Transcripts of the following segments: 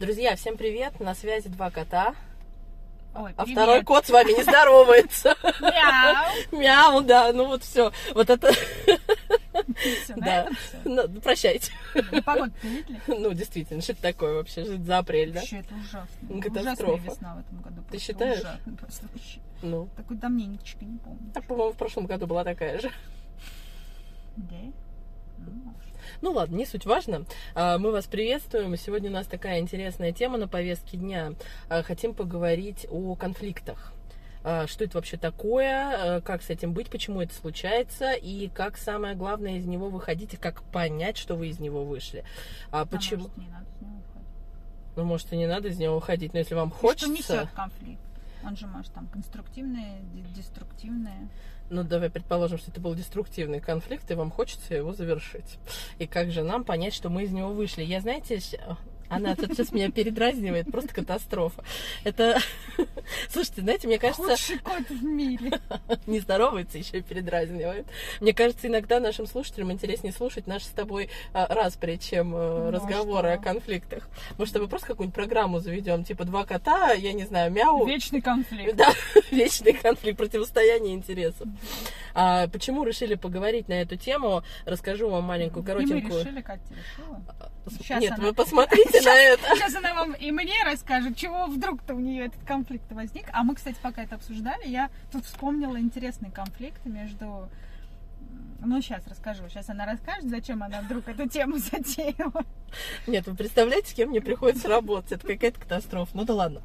Друзья, всем привет, на связи два кота. Ой, а второй кот с вами не здоровается. Мяу. Мяу, да, ну вот все. Вот это... Все, да. Ну, прощайте. Ну, погода-то нет ли? Ну, действительно, что это такое вообще? Что это за апрель, да? Вообще, это ужасно. Катастрофа. Ужасная весна в этом году. Ты считаешь? Ужасно, просто вообще. Ну. Такой давненечко, не помню. А, по-моему, в прошлом году была такая же. Да? Ну ладно, не суть важно. Мы вас приветствуем. Сегодня у нас такая интересная тема на повестке дня. Хотим поговорить о конфликтах. Что это вообще такое, как с этим быть, почему это случается, и как самое главное из него выходить, и как понять, что вы из него вышли. Почему? Может, не надо из него выходить. Ну, может, и не надо из него выходить, но если вам хочется... И что несет конфликт? Он же может там конструктивные, деструктивные. Ну, давай предположим, что это был деструктивный конфликт, и вам хочется его завершить. И как же нам понять, что мы из него вышли? Я, знаете... Она тут сейчас меня передразнивает, просто катастрофа. Это, слушайте, знаете, мне кажется... Худший кот в мире. Не здоровается, еще и передразнивает. Мне кажется, иногда нашим слушателям интереснее слушать наши с тобой распри, чем разговоры о конфликтах. Может, мы просто какую-нибудь программу заведем, типа «Два кота», я не знаю, мяу. Вечный конфликт. Да, вечный конфликт, противостояние интересов. Почему решили поговорить на эту тему? Расскажу вам маленькую, коротенькую... И мы решили, Катя, решила? Сейчас. Нет, вы посмотрите. Сейчас она вам и мне расскажет, чего вдруг-то у нее этот конфликт возник. А мы, кстати, пока это обсуждали, я тут вспомнила интересный конфликт между... Ну, сейчас расскажу. Сейчас она расскажет, зачем она вдруг эту тему затеяла. Нет, вы представляете, с кем мне приходится работать. Это какая-то катастрофа. Ну да ладно.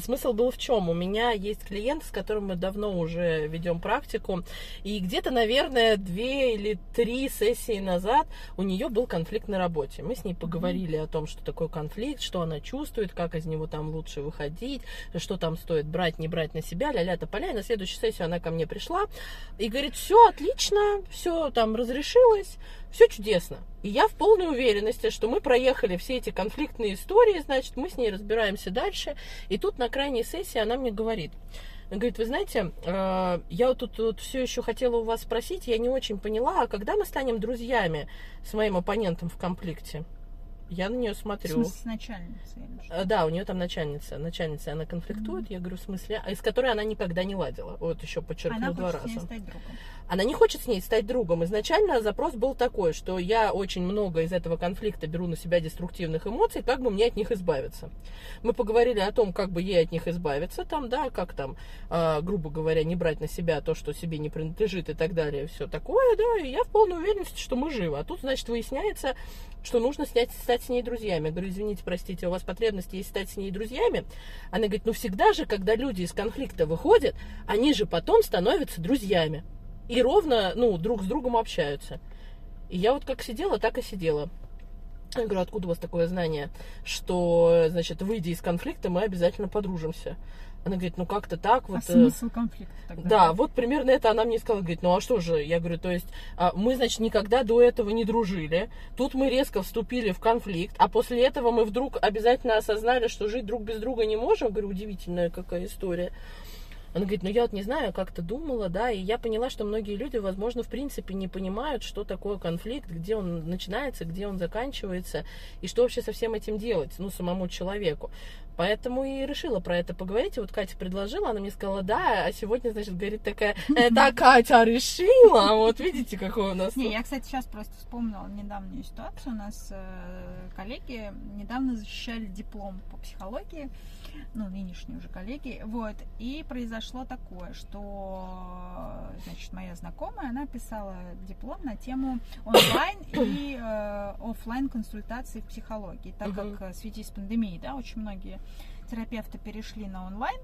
Смысл был в чем? У меня есть клиент, с которым мы давно уже ведем практику. И где-то, наверное, 2 или 3 сессии назад у нее был конфликт на работе. Мы с ней поговорили о том, что такое конфликт, что она чувствует, как из него там лучше выходить, что там стоит брать, не брать на себя, ля-ля-то-поля. И на следующую сессию она ко мне пришла и говорит: все отлично, все там разрешилось, все чудесно. И я в полной уверенности, что мы проехали все эти конфликтные истории, значит, мы с ней разбираемся дальше. И тут на крайней сессии она мне говорит, вы знаете, я вот тут все еще хотела у вас спросить, я не очень поняла, а когда мы станем друзьями с моим оппонентом в конфликте? Я на нее смотрю. В смысле, с начальницей? Да, у нее там начальница. Начальница, она конфликтует, я говорю, в смысле, из которой она никогда не ладила. Вот еще подчеркну 2 раза. Она хочет с ней стать другом. Она не хочет с ней стать другом. Изначально запрос был такой, что я очень много из этого конфликта беру на себя деструктивных эмоций, как бы мне от них избавиться. Мы поговорили о том, как бы ей от них избавиться, там, да, как там, грубо говоря, не брать на себя то, что себе не принадлежит и так далее, все такое, да, и я в полной уверенности, что мы живы. А тут, значит, выясняется, что нужно стать с ней друзьями. Я говорю, извините, простите, у вас потребность есть стать с ней друзьями? Она говорит, ну всегда же, когда люди из конфликта выходят, они же потом становятся друзьями. И ровно, ну, друг с другом общаются. И я вот как сидела, так и сидела. Я говорю, откуда у вас такое знание, что, значит, выйдя из конфликта, мы обязательно подружимся? Она говорит, ну как-то так вот. А смысл конфликта тогда? Да, вот примерно это она мне сказала. Говорит, ну а что же? Я говорю, то есть мы, значит, никогда до этого не дружили. Тут мы резко вступили в конфликт, а после этого мы вдруг обязательно осознали, что жить друг без друга не можем. Говорю, удивительная какая история. Она говорит, ну я вот не знаю, как-то думала, да, и я поняла, что многие люди, возможно, в принципе не понимают, что такое конфликт, где он начинается, где он заканчивается, и что вообще со всем этим делать, ну, самому человеку. Поэтому и решила про это поговорить, и вот Катя предложила, она мне сказала, да, а сегодня, значит, говорит такая, это Катя решила, вот видите, какой у нас... Не, я, кстати, сейчас просто вспомнила недавнюю ситуацию, у нас коллеги недавно защищали диплом по психологии, ну, нынешние уже коллеги, вот, и произошло такое, что, значит, моя знакомая, она писала диплом на тему онлайн и офлайн консультаций в психологии, так как в связи с пандемией, да, очень многие терапевты перешли на онлайн,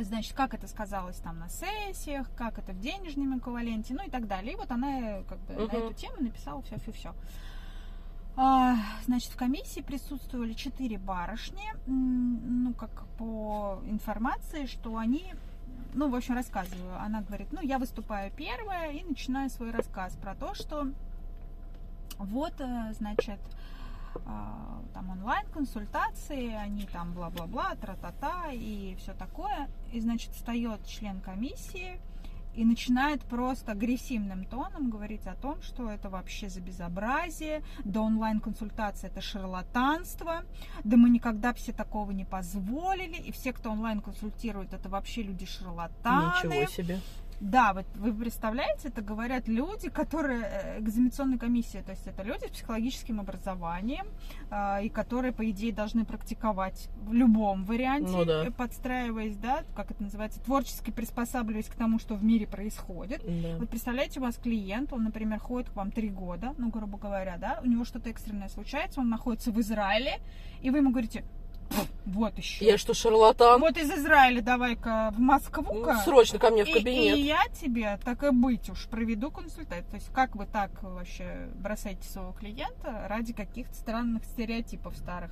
значит, как это сказалось там на сессиях, как это в денежном эквиваленте, ну и так далее. И вот она как бы на эту тему написала все-все-все. Значит, в комиссии присутствовали 4 барышни, ну, как по информации, что они, ну, в общем, рассказываю. Она говорит, ну, я выступаю первая и начинаю свой рассказ про то, что вот, значит, там онлайн-консультации, они там бла-бла-бла, тра-та-та и все такое. И, значит, встает член комиссии и начинает просто агрессивным тоном говорить о том, что это вообще за безобразие, да онлайн-консультация это шарлатанство, да мы никогда все такого не позволили, и все, кто онлайн-консультирует, это вообще люди-шарлатаны. Ничего себе. Да, вот вы представляете, это говорят люди, которые экзаменационной комиссии, то есть это люди с психологическим образованием, и которые, по идее, должны практиковать в любом варианте, ну, да, подстраиваясь, да, как это называется, творчески приспосабливаясь к тому, что в мире происходит. Да. Вот представляете, у вас клиент, он, например, ходит к вам 3 года, ну, грубо говоря, да, у него что-то экстренное случается, он находится в Израиле, и вы ему говорите: вот еще. Я что, шарлатан? Вот из Израиля давай-ка в Москву-ка. Ну, срочно ко мне в кабинет. И я тебе, так и быть уж, проведу консультацию. То есть как вы так вообще бросаете своего клиента ради каких-то странных стереотипов старых?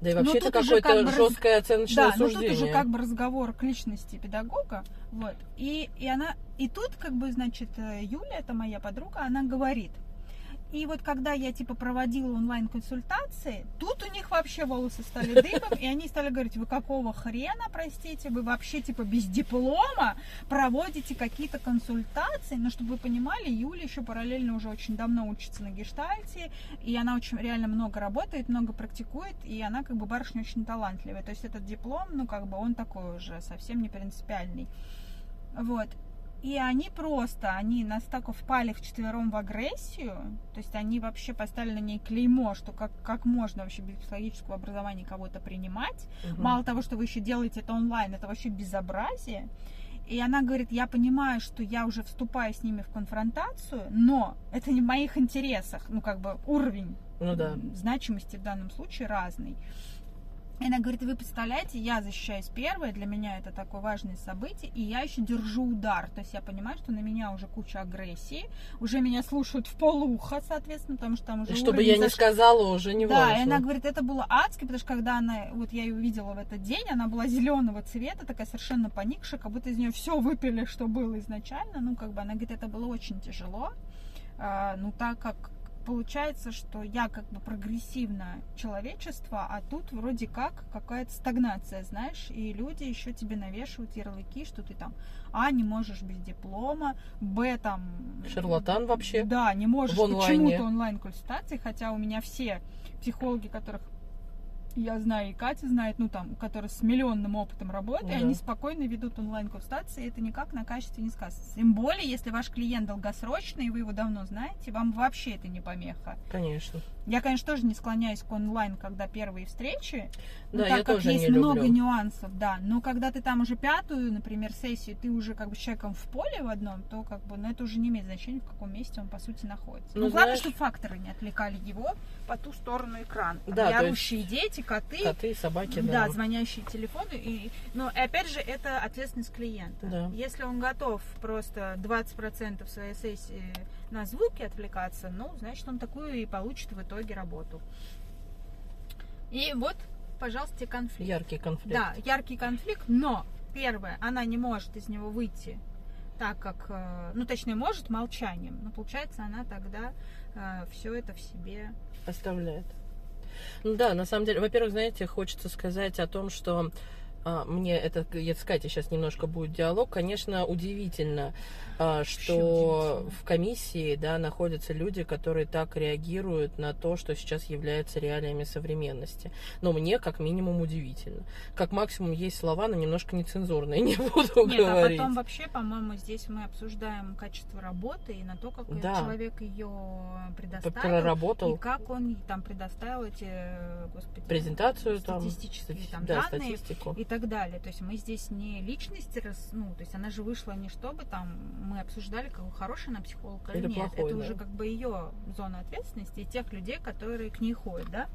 Да и вообще это какое-то жесткое оценочное суждение. Да, ну тут уже как бы разговор к личности педагога. Вот. И она, и тут как бы, значит, Юля, это моя подруга, она говорит: и вот когда я типа проводила онлайн-консультации, тут у них вообще волосы стали дыбом, и они стали говорить: вы какого хрена, простите, вы вообще типа без диплома проводите какие-то консультации. Но чтобы вы понимали, Юля еще параллельно уже очень давно учится на гештальте, и она очень реально много работает, много практикует, и она как бы барышня очень талантливая. То есть этот диплом, ну как бы он такой уже совсем не принципиальный. Вот. И они просто, они настолько впали вчетвером в агрессию, то есть они вообще поставили на ней клеймо, что как можно вообще без психологического образования кого-то принимать. Угу. Мало того, что вы еще делаете это онлайн, это вообще безобразие. И она говорит: я понимаю, что я уже вступаю с ними в конфронтацию, но это не в моих интересах, ну как бы уровень, ну, да, значимости в данном случае разный. И она говорит: вы представляете, я защищаюсь первой, для меня это такое важное событие, и я еще держу удар. То есть я понимаю, что на меня уже куча агрессии, уже меня слушают в полуха, соответственно, потому что там уже... Чтобы я не сказала, уже не важно. Да, и она говорит, это было адски, потому что когда она, вот я ее увидела в этот день, она была зеленого цвета, такая совершенно поникшая, как будто из нее все выпили, что было изначально. Ну, как бы она говорит, это было очень тяжело, ну, так как... Получается, что я как бы прогрессивно человечество, а тут вроде как какая-то стагнация, знаешь, и люди еще тебе навешивают ярлыки, что ты там А, не можешь без диплома, Б, там... Шарлатан вообще. Да, не можешь почему-то онлайн-консультации, хотя у меня все психологи, которых я знаю, и Катя знает, ну там, которые с миллионным опытом работы, да, они спокойно ведут онлайн-консультации, и это никак на качестве не сказывается. Тем более, если ваш клиент долгосрочный, и вы его давно знаете, вам вообще это не помеха. Конечно. Я, конечно, тоже не склоняюсь к онлайн, когда первые встречи, да, так я как тоже есть не много люблю нюансов, да, но когда ты там уже 5-ю, например, сессию, ты уже как бы с человеком в поле в одном, то как бы, ну, это уже не имеет значения, в каком месте он, по сути, находится. Ну, главное, чтобы факторы не отвлекали его по ту сторону экрана. Там, да, ярущие дети, коты, собаки, да, да, звонящие телефоны. И, но опять же, это ответственность клиента. Да. Если он готов просто 20% своей сессии на звуки отвлекаться, ну, значит, он такую и получит в итоге работу. И вот, пожалуйста, тебе конфликт. Яркий конфликт. Да, яркий конфликт, но, первое, она не может из него выйти, так как, ну, точнее, может молчанием, но, получается, она тогда все это в себе оставляет. Ну да, на самом деле, во-первых, знаете, хочется сказать о том, что мне это, я с Катей сейчас немножко будет диалог, конечно, удивительно, что удивительно в комиссии, да, находятся люди, которые так реагируют на то, что сейчас является реалиями современности. Но мне как минимум удивительно. Как максимум есть слова, но немножко нецензурные, не буду говорить. А потом вообще, по-моему, здесь мы обсуждаем качество работы и на то, как, да, человек ее предоставил, проработал, и как он там предоставил эти, господи, презентацию, статистические там, да, данные. Статистику. И так далее. То есть мы здесь не личности, ну, то есть она же вышла не чтобы там мы обсуждали, какой хороший она психолог или нет. Плохой, это, да, уже как бы ее зона ответственности и тех людей, которые к ней ходят, да.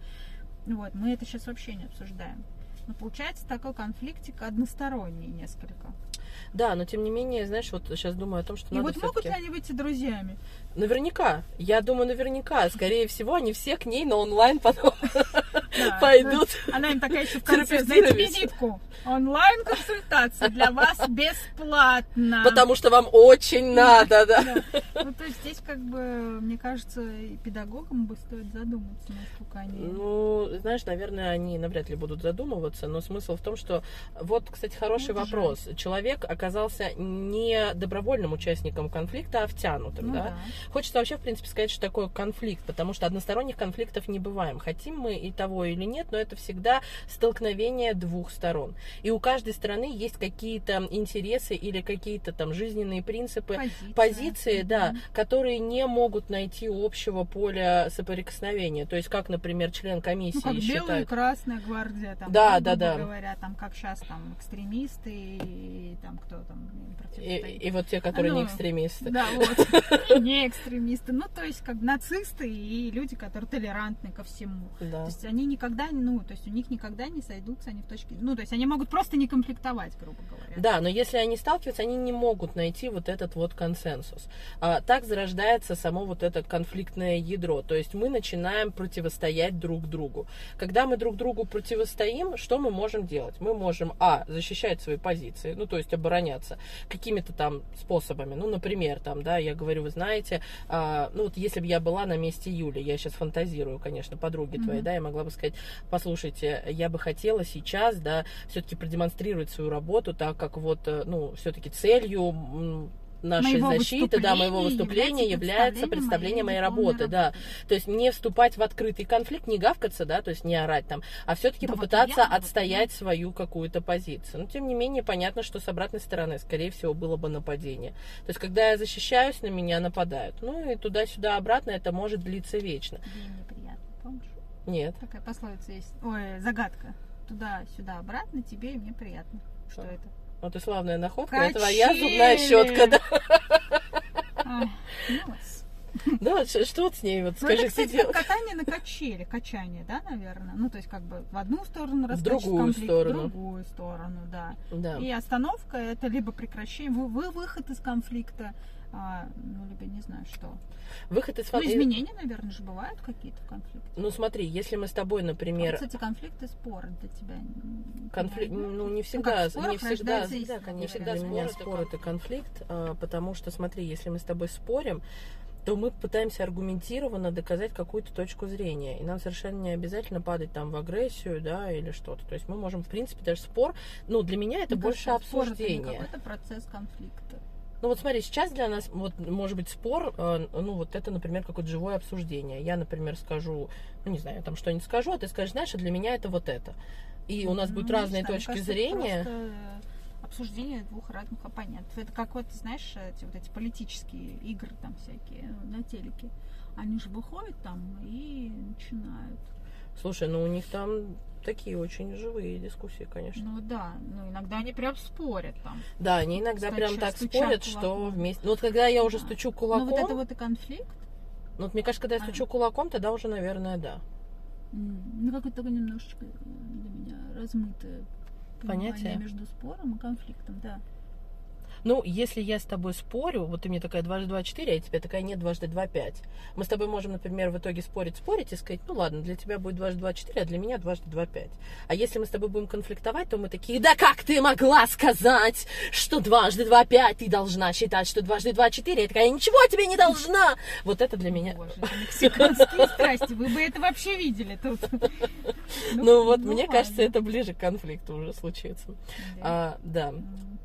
Вот, мы это сейчас вообще не обсуждаем. Но получается такой конфликтик односторонний несколько. Да, но тем не менее, знаешь, вот сейчас думаю о том, что... И надо вот могут ли они быть и друзьями? Наверняка. Я думаю, наверняка. Скорее всего, они все к ней на онлайн потом пойдут. Она им такая еще в конце, знаете, визитку. Онлайн-консультация для вас бесплатно. Потому что вам очень надо, да. Ну, то есть здесь, как бы, мне кажется, и педагогам бы стоит задуматься, насколько они... Ну, знаешь, наверное, они навряд ли будут задумываться, но смысл в том, что... Вот, кстати, хороший вопрос. Человек оказался не добровольным участником конфликта, а втянутым, ну, да? Да? Хочется вообще, в принципе, сказать, что такое конфликт, потому что односторонних конфликтов не бываем. Хотим мы и того или нет, но это всегда столкновение двух сторон. И у каждой стороны есть какие-то интересы или какие-то там жизненные принципы, позиции, да, которые не могут найти общего поля соприкосновения. То есть, как, например, член комиссии, ну, как считает... Белая и Красная гвардия, там, да, да, да, говоря, там, как сейчас, там, экстремисты и там, кто там противостоит. И вот те, которые не экстремисты. Да, вот, не экстремисты. Ну, то есть, как нацисты и люди, которые толерантны ко всему. То есть, они никогда, ну, то есть, у них никогда не сойдутся, они в точке... Ну, то есть, они могут просто не комплектовать, грубо говоря. Да, но если они сталкиваются, они не могут найти вот этот вот консенсус. Так зарождается само вот это конфликтное ядро. То есть мы начинаем противостоять друг другу. Когда мы друг другу противостоим, что мы можем делать? Мы можем, защищать свои позиции, ну, то есть обороняться какими-то там способами. Ну, например, там, да, я говорю, вы знаете, ну, вот если бы я была на месте Юли, я сейчас фантазирую, конечно, подруги твоей, да, я могла бы сказать, послушайте, я бы хотела сейчас, да, все-таки продемонстрировать свою работу, так как вот, ну, все-таки целью нашей защиты, да, моего выступления является представление моей работы, да. То есть не вступать в открытый конфликт, не гавкаться, да, то есть не орать там, а все-таки попытаться отстоять свою какую-то позицию. Но тем не менее понятно, что с обратной стороны, скорее всего, было бы нападение. То есть когда я защищаюсь, на меня нападают. Ну и туда-сюда, обратно, это может длиться вечно. Неприятно, помнишь? Нет. Такая пословица есть. Ой, загадка. Туда-сюда, обратно, тебе и мне приятно. Что это? Вот и славная находка, Качели. Это твоя зубная щетка, да? Да, что вот с ней, вот скажи, это, кстати, как катание на качели, качание, да, наверное? Ну, то есть, как бы в одну сторону раскачивать конфликт, в другую сторону, да. Да. И остановка – это либо прекращение, выход из конфликта, ну, либо не знаю что. Выход из... Ну, изменения, наверное, же бывают какие-то в конфликте. Ну, смотри, если мы с тобой, например... Кстати, конфликты, споры для тебя... Конфликт, ну, не всегда, ну, споров, не всегда, да, конечно, не всегда для меня спор – это конфликт, потому что, смотри, если мы с тобой спорим, то мы пытаемся аргументированно доказать какую-то точку зрения. И нам совершенно не обязательно падать там в агрессию, да, или что-то. То есть мы можем, в принципе, даже спор... Ну, для меня это больше обсуждение. Спор – это какой-то процесс конфликта. Ну вот смотри, сейчас для нас, вот, может быть, спор, ну вот это, например, какое-то живое обсуждение. Я, например, скажу, ну не знаю, я там что-нибудь скажу, а ты скажешь, знаешь, для меня это вот это. И у нас будут разные точки зрения. Обсуждение двух разных оппонентов. Это как вот, знаешь, вот эти политические игры там всякие на телеке. Они же выходят там и начинают. Слушай, ну у них там... Такие очень живые дискуссии, конечно. Ну да, но иногда они прям спорят там. Да, они иногда прям так спорят, что вместе... Ну вот когда я уже стучу кулаком... Ну вот это вот и конфликт. Ну вот мне кажется, когда я стучу кулаком, тогда уже, наверное, да. Ну как это такое немножечко для меня размытое понятие между спором и конфликтом, да. Ну, если я с тобой спорю, вот ты мне такая 2 × 2 = 4, а я тебе такая нет, 2 × 2 = 5. Мы с тобой можем, например, в итоге спорить и сказать, ну ладно, для тебя будет 2 × 2 = 4, а для меня 2 × 2 = 5. А если мы с тобой будем конфликтовать, то мы такие, да как ты могла сказать, что 2 × 2 = 5, ты должна считать, что 2 × 2 = 4, я такая, ничего тебе не должна. Вот это для меня... Боже, мексиканские страсти, вы бы это вообще видели тут. Ну вот, мне кажется, это ближе к конфликту уже случится. Да.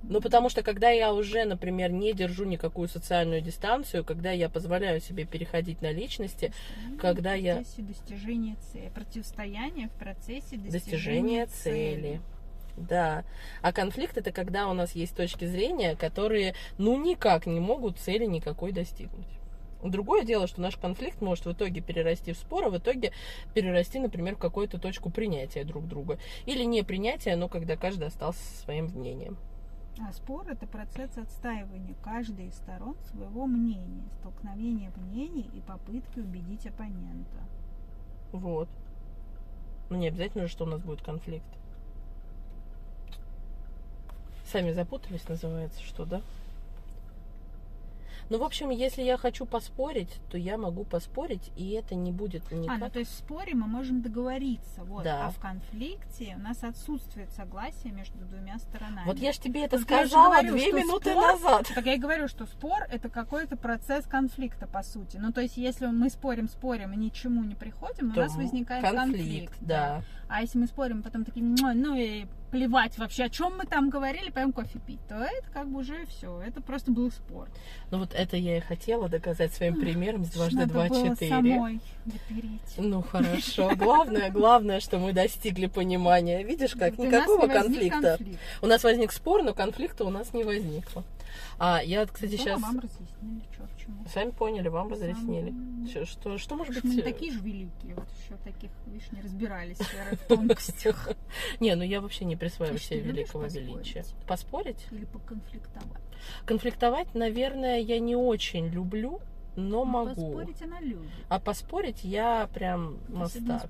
Ну, потому что, когда я уже, например, не держу никакую социальную дистанцию, когда я позволяю себе переходить на личности, когда я... В процессе достижения цели. Противостояние в процессе достижения цели. Да. А конфликт – это когда у нас есть точки зрения, которые, ну, никак не могут цели никакой достигнуть. Другое дело, что наш конфликт может в итоге перерасти в спор, а в итоге перерасти, например, в какую-то точку принятия друг друга. Или не принятия, но когда каждый остался со своим мнением. А спор – это процесс отстаивания каждой из сторон своего мнения, столкновения мнений и попытки убедить оппонента. Вот. Ну, не обязательно же, что у нас будет конфликт. Сами запутались, называется, что, да? Ну, в общем, если я хочу поспорить, то я могу поспорить, и это не будет никак... ну, то есть в споре мы можем договориться, вот, да. А в конфликте у нас отсутствует согласие между двумя сторонами. Вот я же тебе это сказала 2 минуты назад. Так я и говорю, что спор – это какой-то процесс конфликта, по сути. Ну, то есть если мы спорим и ничему не приходим, то у нас возникает конфликт. Да. А если мы спорим, потом такие, ну и плевать вообще, о чем мы там говорили, пойдем кофе пить, то это как бы уже все, это просто был спор. Ну вот это я и хотела доказать своим примером с 2 × 2 = 4. Ну хорошо, главное, что мы достигли понимания. Видишь, как никакого конфликта. У нас возник спор, но конфликта у нас не возникло. А я, кстати, сейчас... Вам разъяснили, что к чему. Сами поняли, вам разъяснили. Что может быть... Мы такие же великие, вот еще таких, видишь, не разбирались в тонкостях. Не, ну я вообще не присваиваю себе великого величия. Поспорить? Или поконфликтовать? Конфликтовать, наверное, я не очень люблю, но могу. Поспорить она любит. А поспорить я прям мастак.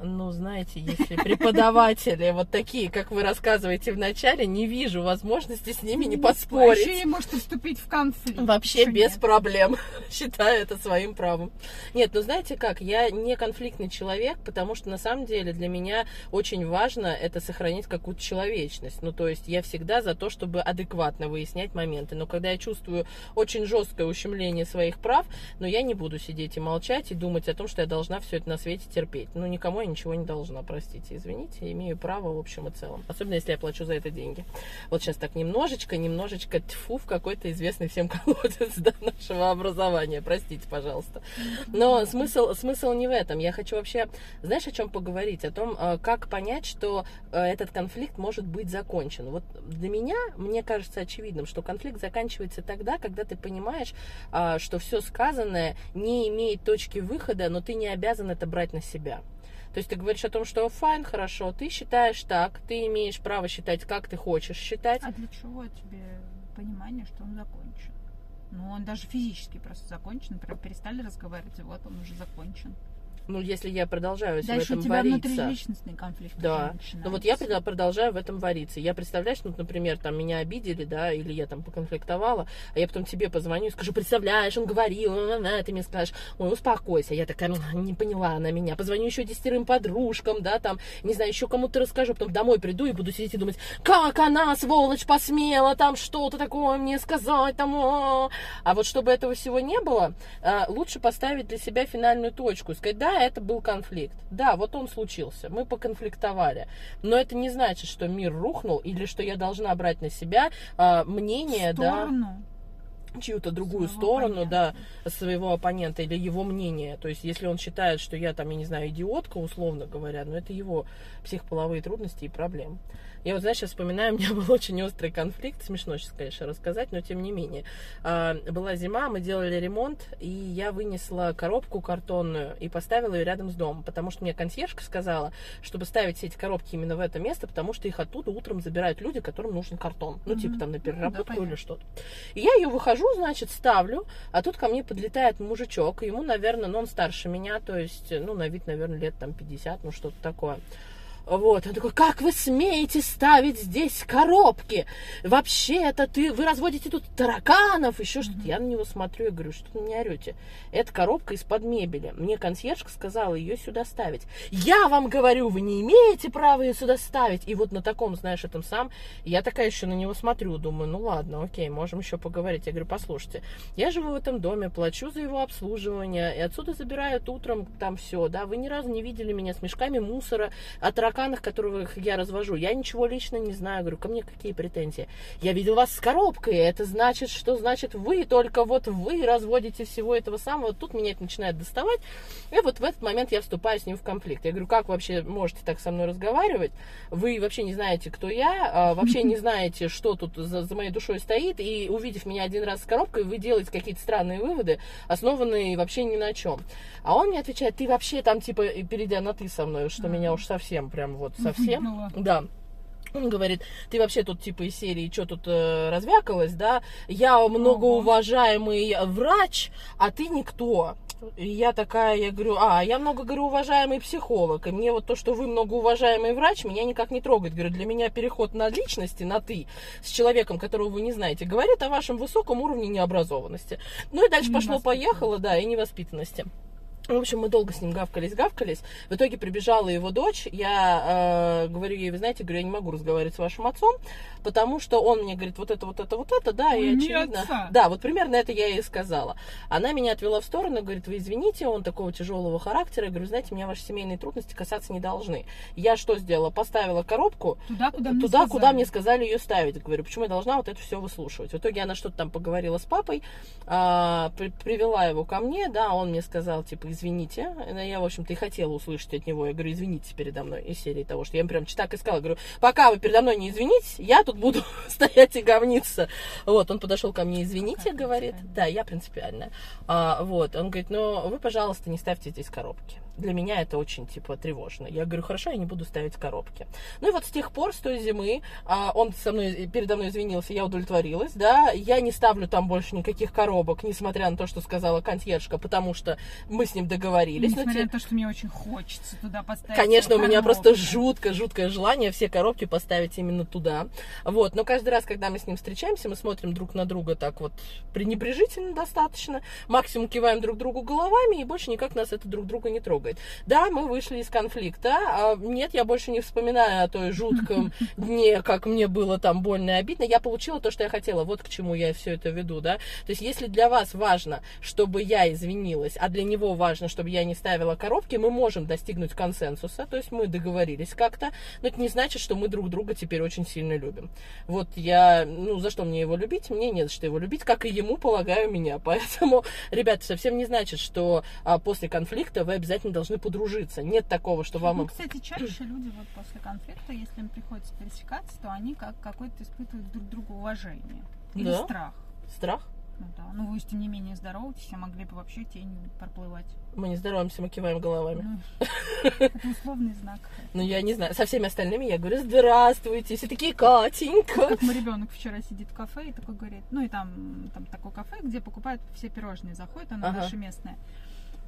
Ну, знаете, если преподаватели вот такие, как вы рассказываете в начале, не вижу возможности с ними не поспорить. Вообще не может вступить в конфликт. Вообще без проблем. Считаю это своим правом. Нет, ну знаете как, я не конфликтный человек, потому что на самом деле для меня очень важно это сохранить какую-то человечность. Ну, то есть я всегда за то, чтобы адекватно выяснять моменты. Но когда я чувствую очень жесткое ущемление своих прав, но я не буду сидеть и молчать и думать о том, что я должна все это на свете терпеть. Ну, никому я ничего не должна, простите, извините, имею право в общем и целом. Особенно, если я плачу за это деньги. Вот сейчас так немножечко тьфу в какой-то известный всем колодец до нашего образования. Простите, пожалуйста. Но смысл не в этом. Я хочу вообще, знаешь, о чем поговорить? О том, как понять, что этот конфликт может быть закончен. Вот для меня, мне кажется очевидным, что конфликт заканчивается тогда, когда ты понимаешь, что все сказанное не имеет точки выхода, но ты не обязан это брать на себя. То есть ты говоришь о том, что файн, хорошо, ты считаешь так, ты имеешь право считать, как ты хочешь считать. А для чего тебе понимание, что он закончен? Ну, он даже физически просто закончен, например, перестали разговаривать, и вот он уже закончен. Ну, если я продолжаю в этом вариться. Внутриличностный конфликт. Да. Ну, вот я продолжаю в этом вариться. Я представляю, что, например, там меня обидели, да, или я там поконфликтовала, а я потом тебе позвоню и скажу, представляешь, он говорил, ты мне скажешь, ой, успокойся. Я такая, не поняла она меня. Позвоню еще 10 подружкам, да, там, не знаю, еще кому-то расскажу. Потом домой приду и буду сидеть и думать, как она, сволочь, посмела там что-то такое мне сказать. Там, а вот чтобы этого всего не было, лучше поставить для себя финальную точку. Сказать, да, это был конфликт. Да, вот он случился. Мы поконфликтовали. Но это не значит, что мир рухнул или что я должна брать на себя мнение, сторону. Да, чью-то другую сторону, оппонента. Да, своего оппонента или его мнение. То есть, если он считает, что я там, я не знаю, идиотка, условно говоря, но это его психополовые трудности и проблемы. Я вот, знаешь, сейчас вспоминаю, у меня был очень острый конфликт, смешно сейчас, конечно, рассказать, но тем не менее. Была зима, мы делали ремонт, и я вынесла коробку картонную и поставила ее рядом с домом, потому что мне консьержка сказала, чтобы ставить все эти коробки именно в это место, потому что их оттуда утром забирают люди, которым нужен картон, ну, типа там на переработку или что-то. И я ее выхожу, значит, ставлю, а тут ко мне подлетает мужичок, ему, наверное, он старше меня, то есть, ну, на вид, наверное, лет там 50, ну, что-то такое. Вот, он такой, как вы смеете ставить здесь коробки? Вообще-то вы разводите тут тараканов, еще что-то. Я на него смотрю и говорю, что вы меня орете? Это коробка из-под мебели. Мне консьержка сказала ее сюда ставить. Я вам говорю, вы не имеете права ее сюда ставить. И вот на таком, знаешь, этом сам, я такая еще на него смотрю, думаю, ну ладно, окей, можем еще поговорить. Я говорю, послушайте, я живу в этом доме, плачу за его обслуживание, и отсюда забирают утром там все, да, вы ни разу не видели меня с мешками мусора, от тараканов, которых я развожу. Я ничего лично не знаю. Говорю, ко мне какие претензии? Я видел вас с коробкой. Это значит, что значит вы, только вот вы разводите всего этого самого. Тут меня это начинает доставать. И вот в этот момент я вступаю с ним в конфликт. Я говорю, как вообще можете так со мной разговаривать? Вы вообще не знаете, кто я, вообще не знаете, что тут за моей душой стоит. И увидев меня один раз с коробкой, вы делаете какие-то странные выводы, основанные вообще ни на чем. А он мне отвечает, ты вообще там типа, перейдя на ты со мной, что меня уж совсем прям вот совсем, да. Он говорит, ты вообще тут типа из серии, что тут развякалась, да? Я многоуважаемый врач, а ты никто. что... И я такая, я говорю, я много, говорю, уважаемый психолог, и мне вот то, что вы многоуважаемый врач, меня никак не трогает. Говорю, для меня переход на личности, на «ты», с человеком, которого вы не знаете, говорит о вашем высоком уровне необразованности. Ну и дальше пошло-поехало, да, и невоспитанности. В общем, мы долго с ним гавкались. В итоге прибежала его дочь. Я говорю ей, вы знаете, говорю, я не могу разговаривать с вашим отцом, потому что он мне говорит вот это, да, и очевидно... Да, вот примерно это я ей сказала. Она меня отвела в сторону, говорит, вы извините, он такого тяжелого характера. Я говорю, знаете, меня ваши семейные трудности касаться не должны. Я что сделала? Поставила коробку туда, куда мне сказали ее ставить. Говорю, почему я должна вот это все выслушивать? В итоге она что-то там поговорила с папой, привела его ко мне, да, он мне сказал, типа, извините, я, в общем-то, и хотела услышать от него, я говорю, извините передо мной, из серии того, что я им прям так и сказала, говорю, пока вы передо мной не извинитесь, я тут буду стоять и говниться. Вот, он подошел ко мне, извините, говорит, да, я принципиальная, вот, он говорит, ну, вы, пожалуйста, не ставьте здесь коробки. Для меня это очень, типа, тревожно. Я говорю, хорошо, я не буду ставить коробки. Ну и вот с тех пор, с той зимы, он передо мной извинился, я удовлетворилась, да, я не ставлю там больше никаких коробок, несмотря на то, что сказала консьержка, потому что мы с ним договорились. Несмотря на то, что мне очень хочется туда поставить. Конечно, у меня просто жуткое желание все коробки поставить именно туда. Вот, но каждый раз, когда мы с ним встречаемся, мы смотрим друг на друга так вот пренебрежительно достаточно, максимум киваем друг другу головами, и больше никак нас это друг друга не трогает. Да, мы вышли из конфликта. Нет, я больше не вспоминаю о той жутком дне, как мне было там больно и обидно. Я получила то, что я хотела. Вот к чему я все это веду, да. То есть, если для вас важно, чтобы я извинилась, а для него важно, чтобы я не ставила коробки, мы можем достигнуть консенсуса. То есть, мы договорились как-то. Но это не значит, что мы друг друга теперь очень сильно любим. Вот я... Ну, за что мне его любить? Мне не за что его любить, как и ему, полагаю, меня. Поэтому, ребята, совсем не значит, что после конфликта вы обязательно должны подружиться. Нет такого, что вам... Ну, кстати, чаще люди вот после конфликта, если им приходится пересекаться, то они как какое-то испытывают друг другу уважение. Или да? Страх. Страх? Ну да. Ну вы, тем не менее, здороваетесь, а могли бы вообще тень проплывать. Мы не здороваемся, мы киваем головами. Это условный знак. Ну я не знаю. Со всеми остальными я говорю, здравствуйте. Все такие, Катенька. Как мой ребенок вчера сидит в кафе и такой говорит. Ну и там такое кафе, где покупают все пирожные. Заходит, она наша местная.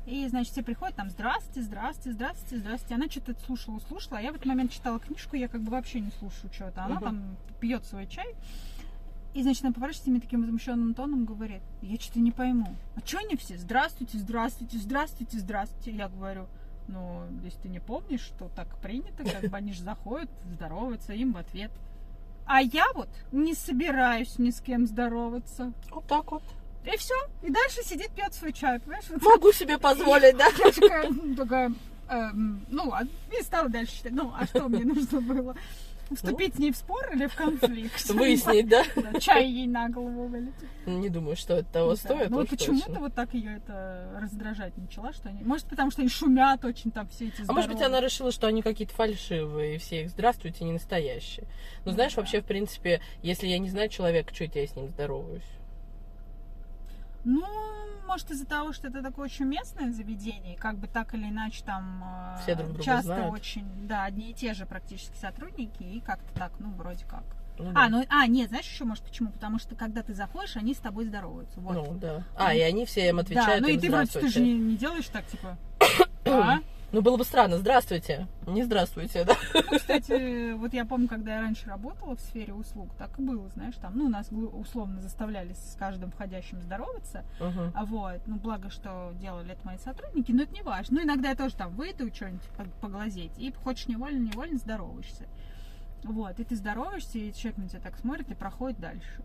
И, значит, все приходят, там, здравствуйте. Она что-то слушала. А я в этот момент читала книжку, я как бы вообще не слушаю чего-то. Она там пьет свой чай. И, значит, она поворачивается мне таким возмущенным тоном, говорит, я что-то не пойму. А что они все? Здравствуйте. Я говорю, ну, если ты не помнишь, что так принято, как бы они же заходят, здороваются им в ответ. А я вот не собираюсь ни с кем здороваться. Вот так вот. И все. И дальше сидит, пьет свой чай, понимаешь? Могу себе позволить, да? Я такая, ну ладно, и стала дальше читать. Ну, а что мне нужно было? Вступить с ней в спор или в конфликт? Выяснить, да? Чай ей на голову вылетит. Не думаю, что это того стоит. Ну вот почему-то вот так ее это раздражать начала, что они... Может, потому что они шумят очень там все эти... А может быть, она решила, что они какие-то фальшивые, все их здравствуйте, не настоящие. Ну знаешь, вообще, в принципе, если я не знаю человека, что я с ним здороваюсь? Ну, может, из-за того, что это такое очень местное заведение, как бы так или иначе там все друг часто знают. Очень, да, одни и те же практически сотрудники, и как-то так, ну, вроде как. Ну, да. Нет, знаешь еще, может, почему? Потому что, когда ты заходишь, они с тобой здороваются. Вот. Ну, да. И они все им отвечают. Да, ну и ты вроде, ты же не делаешь так, типа, Ну, было бы странно, здравствуйте, не здравствуйте, да. Ну, кстати, вот я помню, когда я раньше работала в сфере услуг, так и было, знаешь, там, ну, нас условно заставляли с каждым входящим здороваться, вот, ну, благо, что делали это мои сотрудники, но это не важно. Ну, иногда я тоже там выйду, что-нибудь поглазеть, и хочешь невольно-невольно здороваешься, вот, и ты здороваешься, и человек на тебя так смотрит и проходит дальше.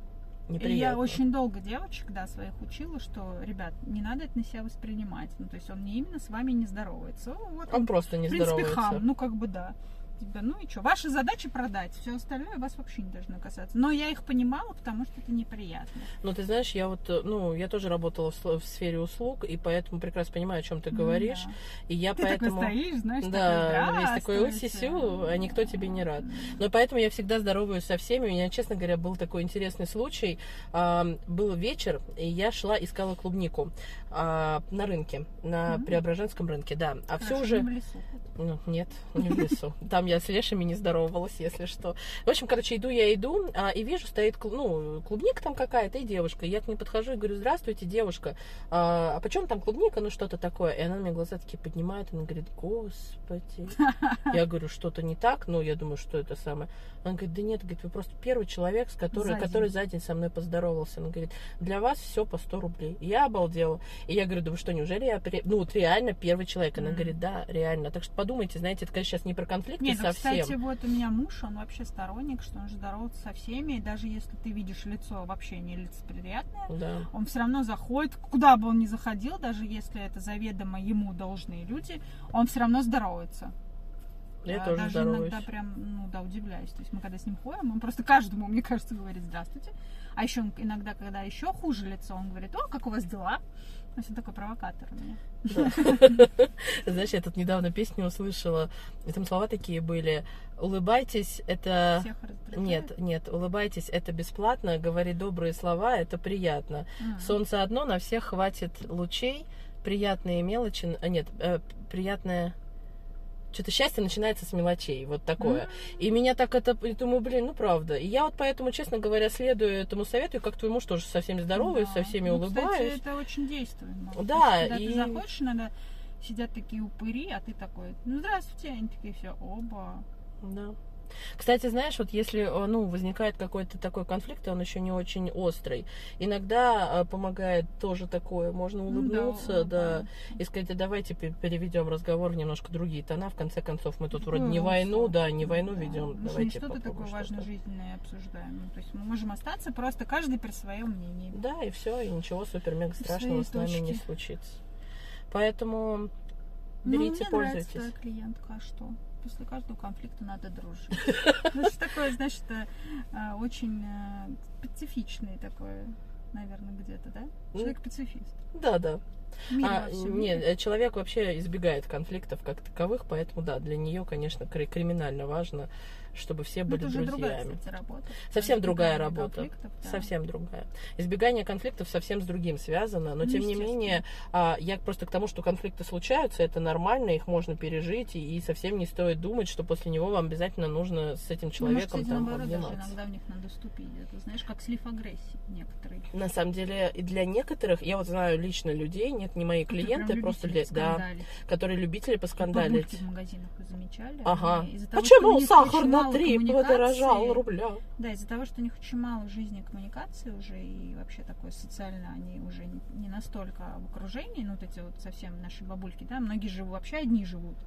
И я очень долго девочек, да, своих учила, что, ребят, не надо это на себя воспринимать. Ну, то есть он не именно с вами не здоровается. Вот он просто не здоровается. В принципе, хам, ну, как бы, да. Тебя, ну и что? Ваша задача продать, все остальное вас вообще не должно касаться. Но я их понимала, потому что это неприятно. Ну, ты знаешь, я вот, ну, я тоже работала в сфере услуг, и поэтому прекрасно понимаю, о чем ты говоришь. Да. И я ты поэтому... такой стоишь, знаешь, да, такой, весь такой усисю, а никто тебе не рад. Но поэтому я всегда здороваюсь со всеми. У меня, честно говоря, был такой интересный случай. Был вечер, и я шла, искала клубнику. на рынке, на Преображенском рынке, да. А все уже... Не в лесу. Ну, нет, не в лесу. Там я с лешами не здоровалась, если что. В общем, короче, иду, и вижу, стоит клубника там какая-то, и девушка. Я к ней подхожу и говорю: здравствуйте, девушка, а почем там клубника? Ну, что-то такое. И она мне глаза такие поднимает, она говорит: господи. Я говорю: что-то не так, ну, я думаю, что это самое. Она говорит: да нет, говорит, вы просто первый человек, который за день со мной поздоровался. Она говорит: для вас все по 100 рублей. Я обалдела. И я говорю: да вы что, неужели я... Ну, вот реально первый человек. Она говорит: да, реально. Так что подумайте, знаете, это, конечно, сейчас не про конфликты совсем. Нет, кстати, вот у меня муж, он вообще сторонник, что он же здоровается со всеми, и даже если ты видишь лицо вообще не лицеприятное, да, он все равно заходит, куда бы он ни заходил, даже если это заведомо ему должные люди, он все равно здоровается. Я тоже даже здороваюсь. Иногда прям, ну да, удивляюсь. То есть мы когда с ним ходим, он просто каждому, мне кажется, говорит: здравствуйте. А еще он иногда, когда еще хуже лицо, он говорит: о, как у вас дела? То есть он такой провокатор у меня. Знаешь, я тут недавно песню услышала, и там слова такие были: улыбайтесь, это... Нет, улыбайтесь, это бесплатно, говори добрые слова, это приятно. Солнце одно, на всех хватит лучей, приятные мелочи... приятное... Что-то счастье начинается с мелочей, вот такое. И меня так это, думаю, блин, ну правда. И я вот поэтому, честно говоря, следую этому совету, и как твой муж тоже со всеми здороваюсь, со всеми улыбаюсь. Кстати, это очень действенно. Да. Есть, когда ты заходишь, иногда сидят такие упыри, а ты такой: ну здравствуйте, они такие все: оба. Да. Кстати, знаешь, вот если, ну, возникает какой-то такой конфликт, и он еще не очень острый, иногда помогает тоже такое, можно улыбнуться, да, и сказать: а давайте переведем разговор в немножко другие тона, в конце концов, мы тут вроде не войну ведем, давайте что-то такое важное жизненное обсуждаем, то есть мы можем остаться просто каждый при своем мнении. Да, и все, и ничего супер-мега страшного с нами не случится. Поэтому берите, пользуйтесь. Мне нравится клиентка, а что? После каждого конфликта надо дружить. Ну, что такое, значит, очень специфичный такой, наверное, где-то, да? Человек-пацифист. Да. Нет, человек вообще избегает конфликтов как таковых, поэтому, да, для нее, конечно, криминально важно, чтобы все были друзьями. Другая, кстати, работа. Совсем другая работа. Да. Совсем другая. Избегание конфликтов совсем с другим связано, но, тем не менее, я просто к тому, что конфликты случаются, это нормально, их можно пережить, и совсем не стоит думать, что после него вам обязательно нужно с этим человеком обниматься. Иногда в них надо вступить. Это, знаешь, как слив агрессии некоторые. На самом деле, и для некоторых, я вот знаю лично людей, нет, не мои клиенты, просто которые любители поскандалить. Бабушки в магазинах замечали. Ага. Почему сахар на 3 подорожал рубля? Да, из-за того, что у них очень мало жизни коммуникации уже, и вообще такое социально они уже не настолько в окружении, ну вот эти вот совсем наши бабульки, да, многие живут, вообще одни живут.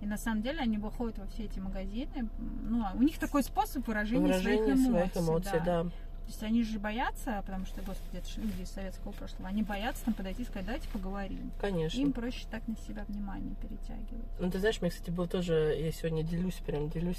И на самом деле они выходят во все эти магазины, ну, у них такой способ выражения своих эмоций, да. То есть они же боятся, потому что, господи, это же люди из советского прошлого, они боятся там подойти и сказать: давайте поговорим. Конечно. Им проще так на себя внимание перетягивать. Ну, ты знаешь, мне, кстати, было тоже, я сегодня делюсь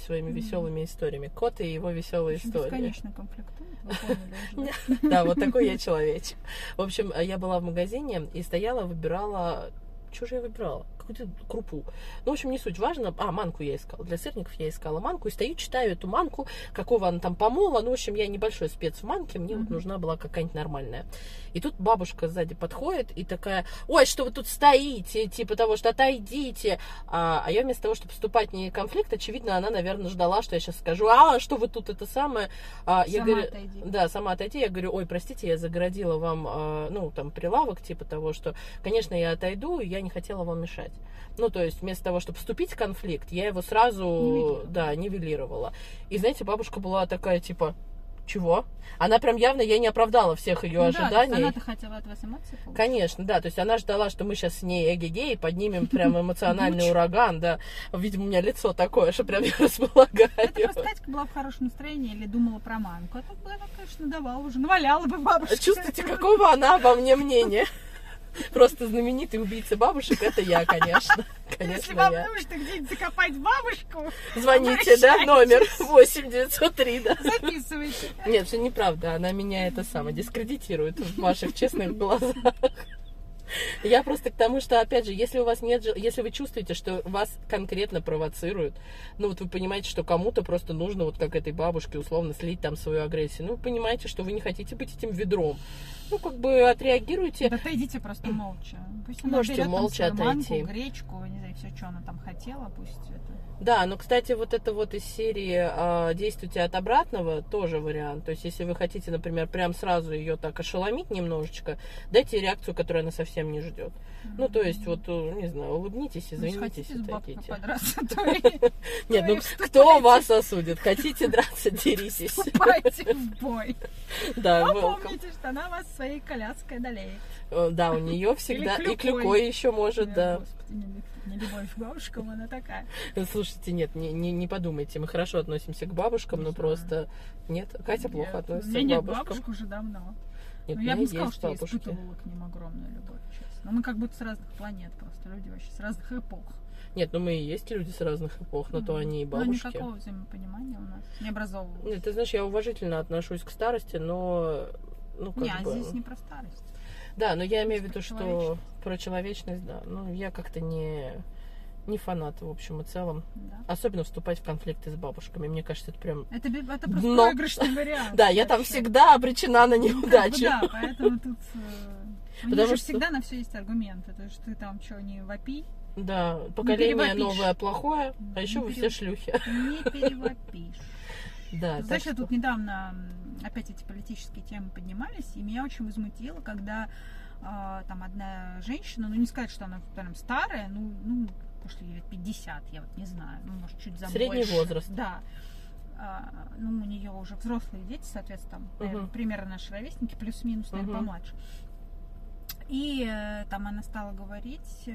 своими веселыми историями. Кот и его веселые истории. Конечно, комплектует, вы поняли уже. Да, вот такой я человечек. В общем, я была в магазине и стояла, выбирала... Что же я выбирала? Какую-то крупу. Ну, в общем, не суть. Важно. Манку я искала. Для сырников я искала манку. И стою, читаю эту манку, какого она там помола. Ну, в общем, я небольшой спец в манке. Мне вот нужна была какая-нибудь нормальная. И тут бабушка сзади подходит и такая: ой, что вы тут стоите? Типа того, что отойдите. А я вместо того, чтобы вступать в не конфликт, очевидно, она, наверное, ждала, что я сейчас скажу: а что вы тут это самое? Я говорю: отойди. Да, сама отойди. Я говорю: ой, простите, я загородила вам, ну, там, прилавок, типа того, что, конечно, я отойду, я не хотела вам мешать. Ну, то есть, вместо того, чтобы вступить в конфликт, я его сразу нивелировала. И, знаете, бабушка была такая, типа: чего? Она прям явно, я не оправдала всех ее ожиданий. Да, она-то хотела от вас эмоций получить. Конечно, да. То есть она ждала, что мы сейчас с ней эгегей поднимем прям эмоциональный ураган, да. Видимо, у меня лицо такое, что прям я располагаю. Это просто Катька была в хорошем настроении или думала про мамку. А так бы она, конечно, давала уже, наваляла бы бабушке. Чувствуете, какого она обо мне мнения? Просто знаменитый убийца бабушек — это я, конечно. Если вам нужно где-нибудь закопать бабушку, звоните, да, номер 8903, да. Записывайте. Нет, все неправда, она меня это самое дискредитирует в ваших честных глазах. Я просто к тому, что, опять же, если у вас нет, если вы чувствуете, что вас конкретно провоцируют, ну вот вы понимаете, что кому-то просто нужно, вот как этой бабушке, условно, слить там свою агрессию, ну вы понимаете, что вы не хотите быть этим ведром, ну как бы отреагируйте. Да отойдите просто молча. Пусть она можете берет, молча там, отойти. Манку, гречку, не знаю, все, что она там хотела, пусть это... Да, но, кстати, вот это вот из серии «Действуйте от обратного» тоже вариант. То есть, если вы хотите, например, прям сразу ее так ошеломить немножечко, дайте реакцию, которую она совсем не ждет. Ну, то есть, вот, не знаю, улыбнитесь, извинитесь. Нет, ну, кто вас осудит? Хотите драться, деритесь. Вступайте в бой. Да, помните, что она вас своей коляской одолеет. Да, у нее всегда... И клюкой еще может, да. Не любовь к бабушкам, она такая. Слушайте, нет, не подумайте. Мы хорошо относимся к бабушкам, но просто... Нет, Катя плохо относится к бабушкам. Я не бабушка уже давно. Нет, я бы не сказала, что я испытывала к ним огромную любовь, честно. Мы как будто с разных планет просто. Люди вообще с разных эпох. Нет, ну мы и есть люди с разных эпох, но то они и бабушки. Ну, никакого взаимопонимания у нас не образовывалось. Нет, ты знаешь, я уважительно отношусь к старости, но... Ну, как бы... здесь не про старость. Да, но я имею в виду, что про человечность, да. Ну, я как-то не фанат, в общем и целом. Да. Особенно вступать в конфликты с бабушками. Мне кажется, это прям... Это просто проигрышный вариант. Да, я там всегда обречена на неудачу. Да, поэтому тут... Потому что всегда на все есть аргументы. То есть ты там что, не вопи? Да, поколение новое плохое, а еще вы все шлюхи. Не перевопишь. Да, знаешь, я тут недавно опять эти политические темы поднимались, и меня очень возмутило, когда там одна женщина, ну не сказать, что она прям старая, ну может, ей лет 50, я вот не знаю, ну может чуть за средний возраст. Да. Ну у нее уже взрослые дети, соответственно, там, наверное, примерно наши ровесники, плюс-минус, наверное, помладше. И там она стала говорить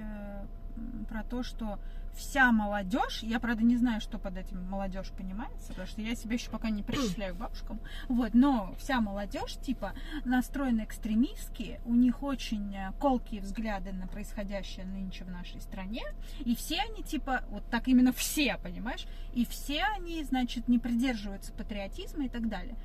про то, что вся молодежь, я, правда, не знаю, что под этим молодежь понимается, потому что я себя еще пока не причисляю к бабушкам, вот, но вся молодежь, типа, настроена экстремистски, у них очень колкие взгляды на происходящее нынче в нашей стране, и все они, типа, вот так именно все, понимаешь, и все они, значит, не придерживаются патриотизма и так далее.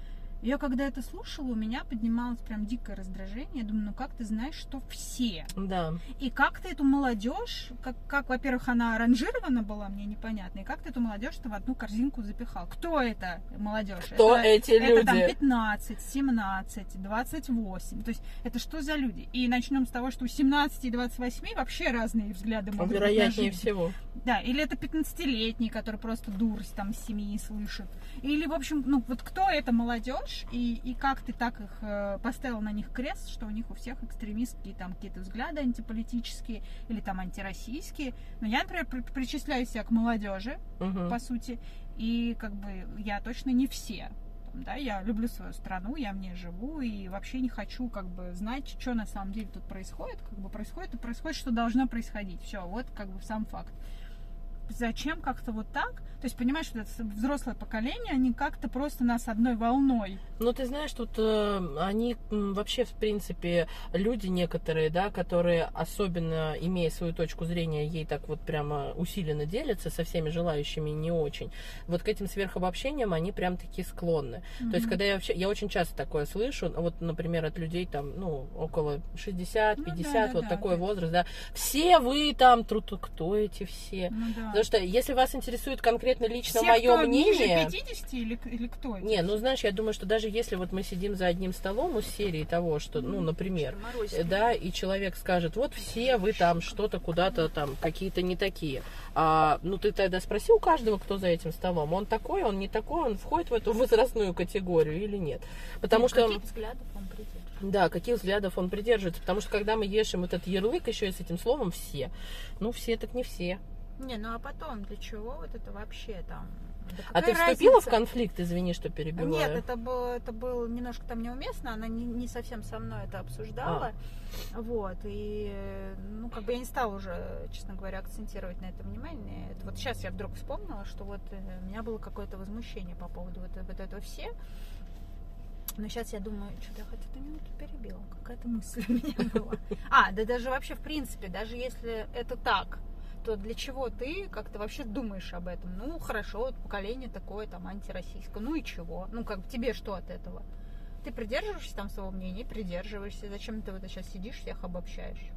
Я когда это слушала, у меня поднималось прям дикое раздражение. Я думаю, ну как ты знаешь, что все? Да. И как ты эту молодежь, как во-первых, она ранжирована была, мне непонятно, и как ты эту молодежь-то в одну корзинку запихал? Кто это молодежь? Кто эти люди? Это там 15, 17, 28. То есть это что за люди? И начнем с того, что у 17 и 28 вообще разные взгляды могут быть на жизнь. Вероятнее всего. Да, или это 15-летний, который просто дурость там семьи слышит. Или, в общем, ну вот кто это молодежь? И как ты так их поставил на них крест, что у них у всех экстремистские там какие-то взгляды антиполитические или там антироссийские. Но я, например, причисляю себя к молодежи, по сути, и как бы я точно не все. Да, я люблю свою страну, я в ней живу и вообще не хочу как бы знать, что на самом деле тут происходит. Как бы происходит и происходит, что должно происходить. Все, вот как бы сам факт. Зачем как-то вот так? То есть, понимаешь, вот это взрослое поколение, они как-то просто нас одной волной. Ну, ты знаешь, тут они вообще, в принципе, люди некоторые, да, которые, особенно имея свою точку зрения, ей так вот прямо усиленно делятся со всеми желающими не очень. Вот к этим сверхобобщениям они прям таки склонны. То есть, когда я очень часто такое слышу, вот, например, от людей там, ну, около 60, 50, такой возраст, да. Все вы там, кто эти все? Ну, да. Потому что, если вас интересует конкретно лично мое мнение... Все, кто ниже 50 или кто? Не, ну, знаешь, я думаю, что даже если вот мы сидим за одним столом у серии того, что, ну, например, да, и человек скажет, вот все вы там что-то куда-то там, какие-то не такие. Ну, ты тогда спроси у каждого, кто за этим столом, он такой, он не такой, он входит в эту возрастную категорию или нет. Потому что... Каких взглядов он придерживается? Да, каких взглядов он придерживается. Потому что, когда мы ешем этот ярлык, еще и с этим словом «все», ну, все так не все. Не, ну а потом, для чего вот это вообще там? Да а ты вступила разница? В конфликт, извини, что перебиваю? Нет, это было немножко там неуместно, она не совсем со мной это обсуждала, вот, и, ну, как бы я не стала уже, честно говоря, акцентировать на этом внимание, это вот сейчас я вдруг вспомнила, что вот у меня было какое-то возмущение по поводу вот этого «все», но сейчас я думаю, что-то я хоть минуту перебила, какая-то мысль у меня была. Да даже вообще, в принципе, даже если это так, то для чего ты как-то вообще думаешь об этом? Ну, хорошо, вот поколение такое, там, антироссийское, ну и чего? Ну, как бы тебе что от этого? Ты придерживаешься там своего мнения, придерживаешься, зачем ты вот сейчас сидишь, всех обобщаешь?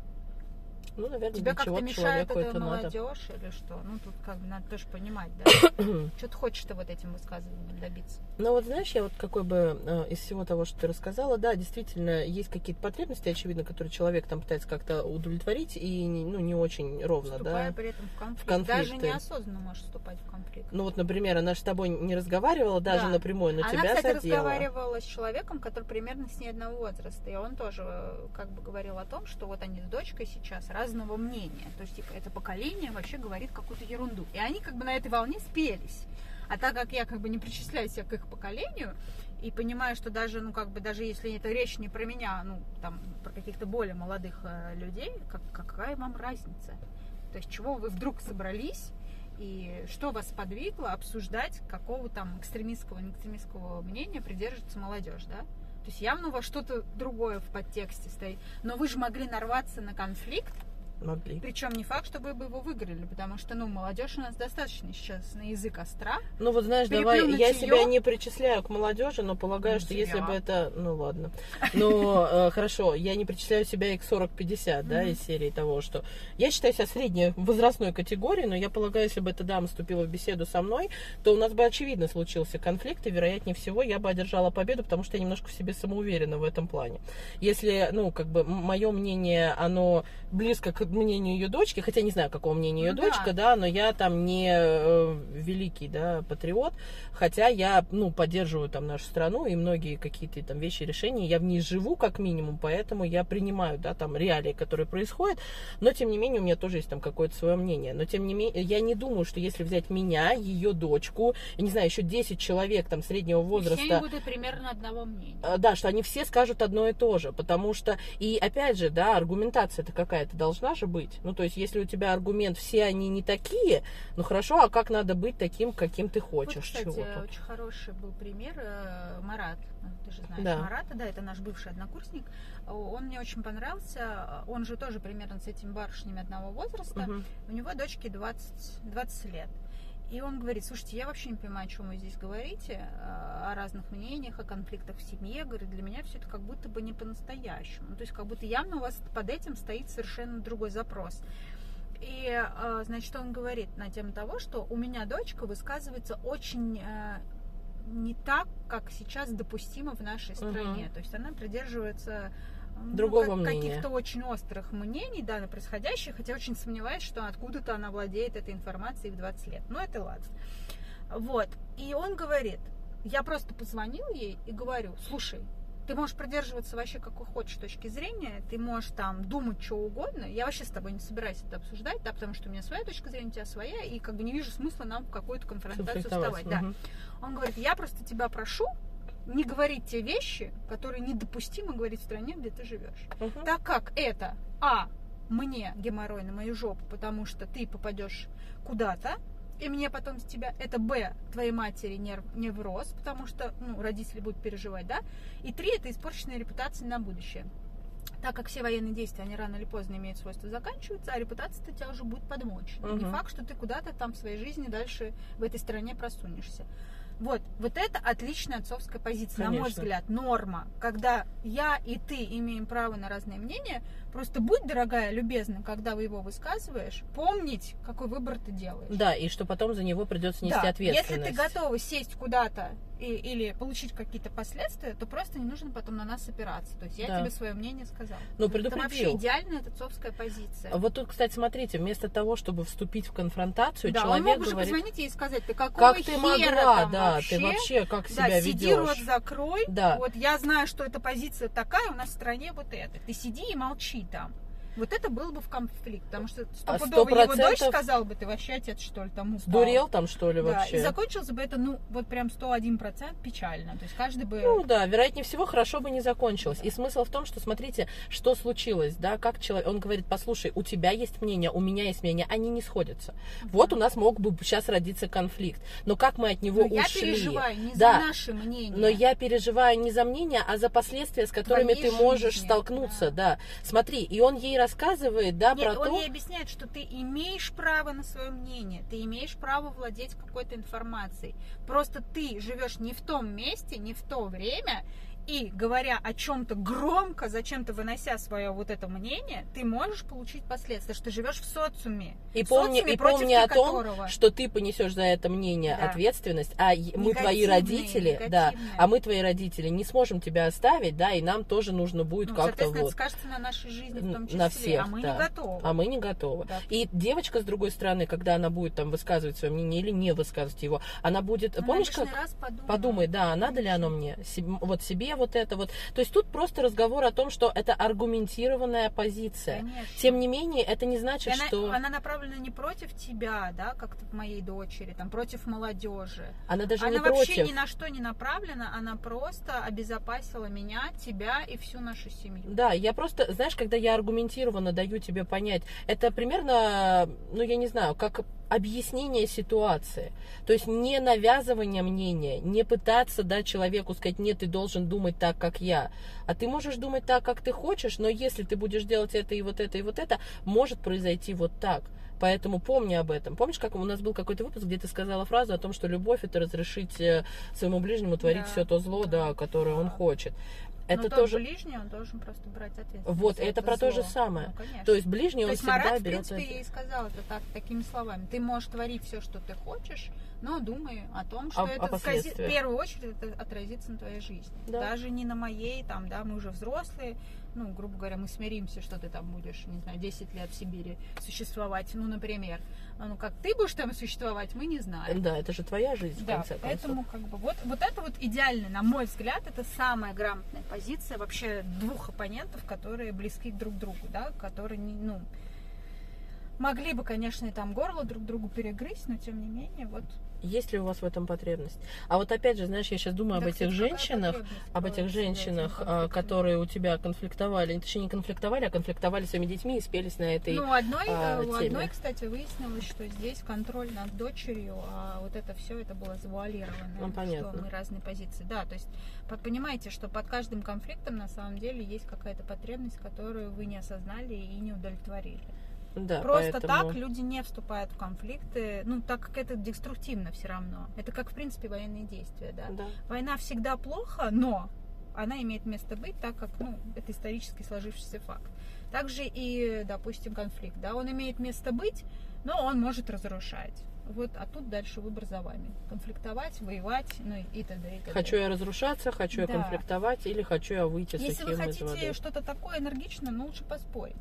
Ну, наверное, тебе как-то мешает эта молодежь или что? Ну, тут как бы надо тоже понимать, да? Что ты хочешь-то вот этим высказыванием добиться? Ну, вот знаешь, я вот какой бы из всего того, что ты рассказала, да, действительно, есть какие-то потребности, очевидно, которые человек там пытается как-то удовлетворить и, ну, не очень ровно, вступая, да? При этом в конфликт. В конфликты. Даже неосознанно можешь вступать в конфликт. Ну, вот, например, она же с тобой не разговаривала даже да. напрямую, но она, тебя кстати, задела. Она, кстати, разговаривала с человеком, который примерно с ней одного возраста, и он тоже как бы говорил о том, что вот они с дочкой сейчас раз разного мнения, то есть типа, это поколение вообще говорит какую-то ерунду, и они как бы на этой волне спелись, а так как я как бы не причисляю себя к их поколению и понимаю, что даже, ну как бы даже если это речь не про меня, ну там про каких-то более молодых людей, какая вам разница, то есть чего вы вдруг собрались и что вас подвигло обсуждать, какого там экстремистского, не экстремистского мнения придерживается молодежь, да? То есть явно у вас что-то другое в подтексте стоит, но вы же могли нарваться на конфликт. Могли. Причем не факт, чтобы бы его выиграли, потому что, ну, молодежь у нас достаточно сейчас на язык остра. Ну, вот знаешь, давай, я себя не причисляю к молодежи, но полагаю, ну, что тебя. Если бы это... Ну, ладно. Но, хорошо, я не причисляю себя и к 40-50, да, из серии того, что... Я считаю себя средней возрастной категории, но я полагаю, если бы эта дама вступила в беседу со мной, то у нас бы, очевидно, случился конфликт, и, вероятнее всего, я бы одержала победу, потому что я немножко в себе самоуверена в этом плане. Если, ну, как бы, мое мнение, оно близко к мнению ее дочки, хотя не знаю, какого мнения ее дочка, да, но я там не великий, да, патриот, хотя я, ну, поддерживаю там нашу страну и многие какие-то там вещи, решения, я в ней живу как минимум, поэтому я принимаю, да, там реалии, которые происходят, но тем не менее у меня тоже есть там какое-то свое мнение, но тем не менее я не думаю, что если взять меня, ее дочку, я не знаю, еще 10 человек там среднего возраста... И все они будут примерно одного мнения. Да, что они все скажут одно и то же, потому что, и опять же, да, аргументация-то какая-то должна быть. Ну, то есть, если у тебя аргумент, все они не такие, ну, хорошо, а как надо быть таким, каким ты хочешь? Вот, кстати, чего-то. Очень хороший был пример Марат. Ты же знаешь, да. Марата, да, это наш бывший однокурсник. Он мне очень понравился. Он же тоже примерно с этими барышнями одного возраста. Угу. У него дочке 20 лет. И он говорит, слушайте, я вообще не понимаю, о чем вы здесь говорите, о разных мнениях, о конфликтах в семье. Говорит, для меня все это как будто бы не по-настоящему. То есть как будто явно у вас под этим стоит совершенно другой запрос. И, значит, он говорит на тему того, что у меня дочка высказывается очень... не так, как сейчас допустимо в нашей стране. Угу. То есть она придерживается каких-то очень острых мнений, да, на происходящее, хотя очень сомневаюсь, что откуда-то она владеет этой информацией в 20 лет. Но это ладно. Вот. И он говорит, я просто позвонил ей и говорю, слушай, ты можешь придерживаться вообще какой хочешь точки зрения, ты можешь там думать что угодно, я вообще с тобой не собираюсь это обсуждать, да, потому что у меня своя точка зрения, у тебя своя, и как бы не вижу смысла нам в какую-то конфронтацию вставать. Да. Угу. Он говорит, я просто тебя прошу не говорить те вещи, которые недопустимо говорить в стране, где ты живешь. Угу. Так как это, мне геморрой на мою жопу, потому что ты попадешь куда-то, и мне потом с тебя, это Б, твоей матери невроз, потому что, ну, родители будут переживать, да, и 3, это испорченная репутация на будущее. Так как все военные действия, они рано или поздно имеют свойство заканчиваться, а репутация-то у тебя уже будет подмочена. Угу. Не факт, что ты куда-то там в своей жизни дальше в этой стране просунешься. Вот это отличная отцовская позиция, конечно. На мой взгляд, норма. Когда я и ты имеем право на разные мнения, просто будь, дорогая, любезна, когда вы его высказываешь, помнить, какой выбор ты делаешь. Да, и что потом за него придется нести ответственность. Если ты готова сесть куда-то или получить какие-то последствия, то просто не нужно потом на нас опираться. То есть я тебе свое мнение сказала. Ну, предупредил. Это вообще идеальная отцовская позиция. Вот тут, кстати, смотрите, вместо того, чтобы вступить в конфронтацию, человек говорит... Да, он мог уже позвонить ей и сказать, ты какого хера там вообще? Как ты могла, да, ты вообще как себя ведешь? Да, сиди, рот закрой. Да. Вот я знаю, что эта позиция такая, у нас в стране вот это. Ты сиди и молчи там. Вот это было бы в конфликт, потому что стопудово его дочь сказала бы, ты вообще отец, что ли, там упал. Сдурел там, что ли, вообще. Да, и закончился бы это, ну, вот прям 101% печально. То есть каждый бы... Ну да, вероятнее всего, хорошо бы не закончилось. Да. И смысл в том, что, смотрите, что случилось, да, как человек... Он говорит, послушай, у тебя есть мнение, у меня есть мнение, они не сходятся. Да. Вот у нас мог бы сейчас родиться конфликт. Но как мы от него ушли? Я переживаю не за наше мнение. Но я переживаю не за мнение, а за последствия, с которыми ты можешь столкнуться, да. Смотри, и он ей рассказывает, да, нет, про он то... ей объясняет, что ты имеешь право на свое мнение, ты имеешь право владеть какой-то информацией. Просто ты живешь не в том месте, не в то время, И говоря о чем-то громко, зачем-то вынося свое вот это мнение, ты можешь получить последствия, что ты живешь в социуме. И помни о том, что ты понесешь за это мнение ответственность, а мы твои родители, да, а мы твои родители не сможем тебя оставить, да, и нам тоже нужно будет как-то вот. Это скажется на нашей жизни в том числе. На всех, а мы не готовы. А мы не готовы. Да. И девочка, с другой стороны, когда она будет там высказывать свое мнение или не высказывать его, она будет, она помнишь, как подумай, да, надо ли оно мне, вот себе вот это вот. То есть тут просто разговор о том, что это аргументированная позиция. Конечно. Тем не менее, это не значит, что... Она направлена не против тебя, да, как-то в моей дочери, там, против молодежи. Она даже не против. Она вообще ни на что не направлена, она просто обезопасила меня, тебя и всю нашу семью. Да, я просто, знаешь, когда я аргументированно даю тебе понять, это примерно, ну, я не знаю, как... объяснение ситуации, то есть не навязывание мнения, не пытаться, да, человеку сказать, нет, ты должен думать так, как я, а ты можешь думать так, как ты хочешь, но если ты будешь делать это и вот это и вот это, может произойти вот так. Поэтому помни об этом. Помнишь, как у нас был какой-то выпуск, где ты сказала фразу о том, что любовь — это разрешить своему ближнему творить, да, все то зло, да, которое он хочет. Это но тоже ближний, он должен просто брать ответственность. Вот, это про зло. То же самое. Ну, то есть ближний, он всегда берет. То есть Марат, в принципе, ей сказал это так, такими словами. Ты можешь творить все, что ты хочешь, но думай о том, что это в первую очередь это отразится на твоей жизни. Да. Даже не на моей, там, да, мы уже взрослые, ну, грубо говоря, мы смиримся, что ты там будешь, не знаю, 10 лет в Сибири существовать, ну, например. Ну, как ты будешь там существовать, мы не знаем. Да, это же твоя жизнь, да, в конце концов. Поэтому, как бы, вот это вот идеально, на мой взгляд, это самая грамотная позиция вообще двух оппонентов, которые близки друг к другу, да, которые, ну, могли бы, конечно, и там горло друг другу перегрызть, но тем не менее, вот. Есть ли у вас в этом потребность? А вот опять же, знаешь, я сейчас думаю, да, об этих женщинах, которые у тебя конфликтовали, точнее, не конфликтовали, а конфликтовали своими детьми и спелись на этой теме. Ну, у одной, кстати, выяснилось, что здесь контроль над дочерью, а вот это все, это было завуалировано. Ну, понятно. Что мы разные позиции. Да, то есть, понимаете, что под каждым конфликтом на самом деле есть какая-то потребность, которую вы не осознали и не удовлетворили. Да, просто поэтому... так люди не вступают в конфликты, ну, так как это деструктивно все равно. Это как, в принципе, военные действия, да? Да. Война всегда плохо, но она имеет место быть, так как, ну, это исторически сложившийся факт. Также и, допустим, конфликт, да, он имеет место быть, но он может разрушать. Вот, а тут дальше выбор за вами. Конфликтовать, воевать, ну и т.д. и т.д. Хочу я разрушаться, хочу, да, я конфликтовать, или хочу я выйти сухим из воды. Если вы хотите что-то такое энергичное, ну, лучше поспорить.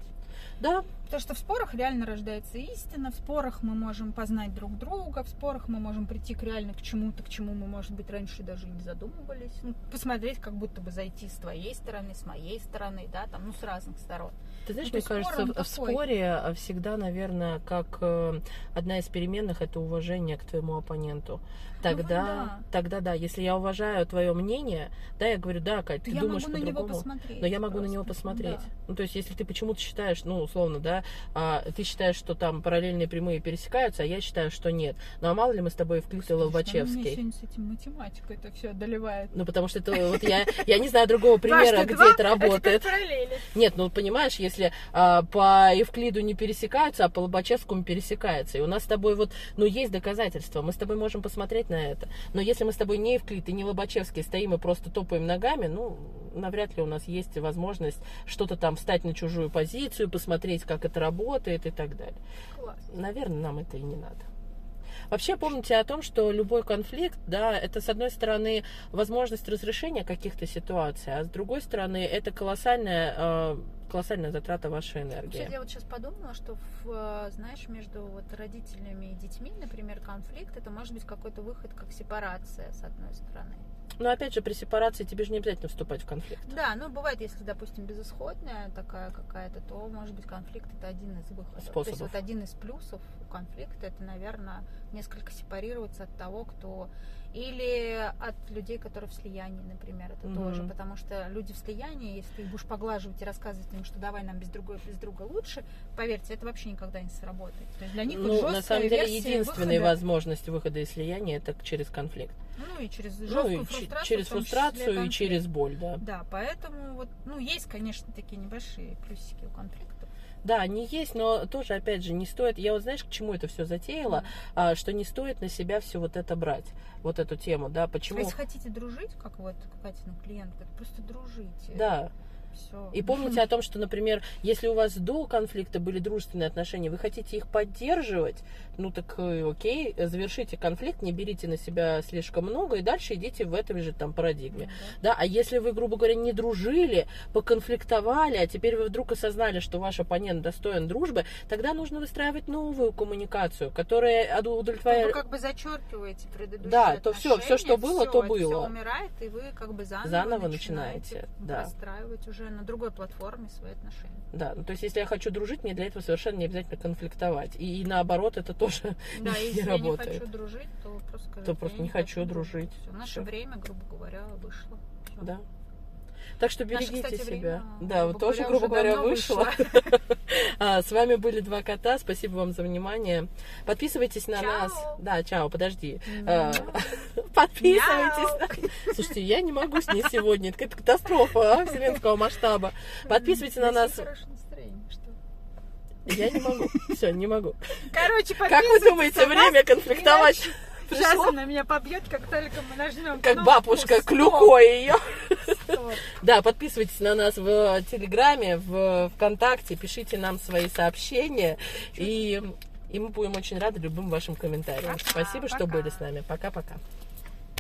Да. Потому что в спорах реально рождается истина, в спорах мы можем познать друг друга, в спорах мы можем прийти реально к чему-то, к чему мы, может быть, раньше даже не задумывались. Ну, посмотреть, как будто бы зайти с твоей стороны, с моей стороны, да, там, ну, с разных сторон. Ты знаешь, мне кажется, в споре всегда, наверное, как одна из переменных, это уважение к твоему оппоненту. Тогда, если я уважаю твое мнение, да, я говорю, да, Кать, ты думаешь по-другому, но я могу на него посмотреть. Ну, то есть, если ты почему-то считаешь, ну, условно, да, ты считаешь, что там параллельные прямые пересекаются, а я считаю, что нет. Ну, а мало ли мы с тобой вклюкли Лобачевский. Мне сегодня с этим математикой это все одолевает. Ну, потому что это, вот я не знаю другого примера, где это работает. Нет, ну, понимаешь, если по Евклиду не пересекаются, а по Лобачевскому пересекаются. И у нас с тобой вот, ну, есть доказательства, мы с тобой можем посмотреть на это. Но если мы с тобой не Евклид и не Лобачевский, стоим и просто топаем ногами, ну, навряд ли у нас есть возможность что-то там встать на чужую позицию, посмотреть, как это работает и так далее. Класс. Наверное, нам это и не надо. Вообще помните о том, что любой конфликт, да, это, с одной стороны, возможность разрешения каких-то ситуаций, а с другой стороны, это колоссальная затрата вашей энергии. Кстати, я вот сейчас подумала, что, знаешь, между вот родителями и детьми, например, конфликт, это может быть какой-то выход, как сепарация, с одной стороны. Но опять же, при сепарации тебе же не обязательно вступать в конфликт. Да, ну бывает, если, допустим, безысходная такая какая-то, то, может быть, конфликт — это один из выходов. Способов. То есть вот один из плюсов у конфликта — это, наверное, несколько сепарироваться от того, кто... Или от людей, которые в слиянии, например, это тоже. Потому что люди в слиянии, если ты их будешь поглаживать и рассказывать им, что давай нам без друга лучше, поверьте, это вообще никогда не сработает. То есть для них, ну, на самом деле, единственная возможность выхода из слияния — это через конфликт. Ну и через жесткую фрустрацию, через фрустрацию и через боль, да. Да, поэтому вот, ну, есть, конечно, такие небольшие плюсики у конфликта. Да, они есть, но тоже, опять же, не стоит... Я вот, знаешь, к чему это все затеяла? Что не стоит на себя все вот это брать, вот эту тему, да, почему... Если хотите дружить, как вот Катина клиентка, просто дружите. Да. Все. И помните о том, что, например, если у вас до конфликта были дружественные отношения, вы хотите их поддерживать, ну так окей, завершите конфликт, не берите на себя слишком много и дальше идите в этом же там парадигме. Да? А если вы, грубо говоря, не дружили, поконфликтовали, а теперь вы вдруг осознали, что ваш оппонент достоин дружбы, тогда нужно выстраивать новую коммуникацию, которая удовлетворяет... Вы как бы зачеркиваете предыдущие отношения, то все, что было, то было. Все умирает, и вы как бы заново начинаете выстраивать уже на другой платформе свои отношения. Да, ну, то есть если я хочу дружить, мне для этого совершенно не обязательно конфликтовать. И наоборот, это тоже да, не работает. Да, если я не хочу дружить, то просто, скажу, то просто не хочу дружить. Все. Наше время, грубо говоря, вышло. Все. Да. Так что берегите себя. Да, вот тоже, грубо говоря, вышло. С вами были два кота. Спасибо вам за внимание. Подписывайтесь на нас. Да, чао, подожди. Подписывайтесь. Слушайте, я не могу с ней сегодня. Это катастрофа вселенского масштаба. Подписывайтесь на нас. Я не могу. Все, не могу. Короче, как вы думаете, время конфликтовать? Сейчас она меня побьет, как только мы нажмем. Как бабушка, клюкой ее. Да, подписывайтесь на нас в Телеграме, в ВКонтакте, пишите нам свои сообщения, и мы будем очень рады любым вашим комментариям. Спасибо, что были с нами. Пока-пока.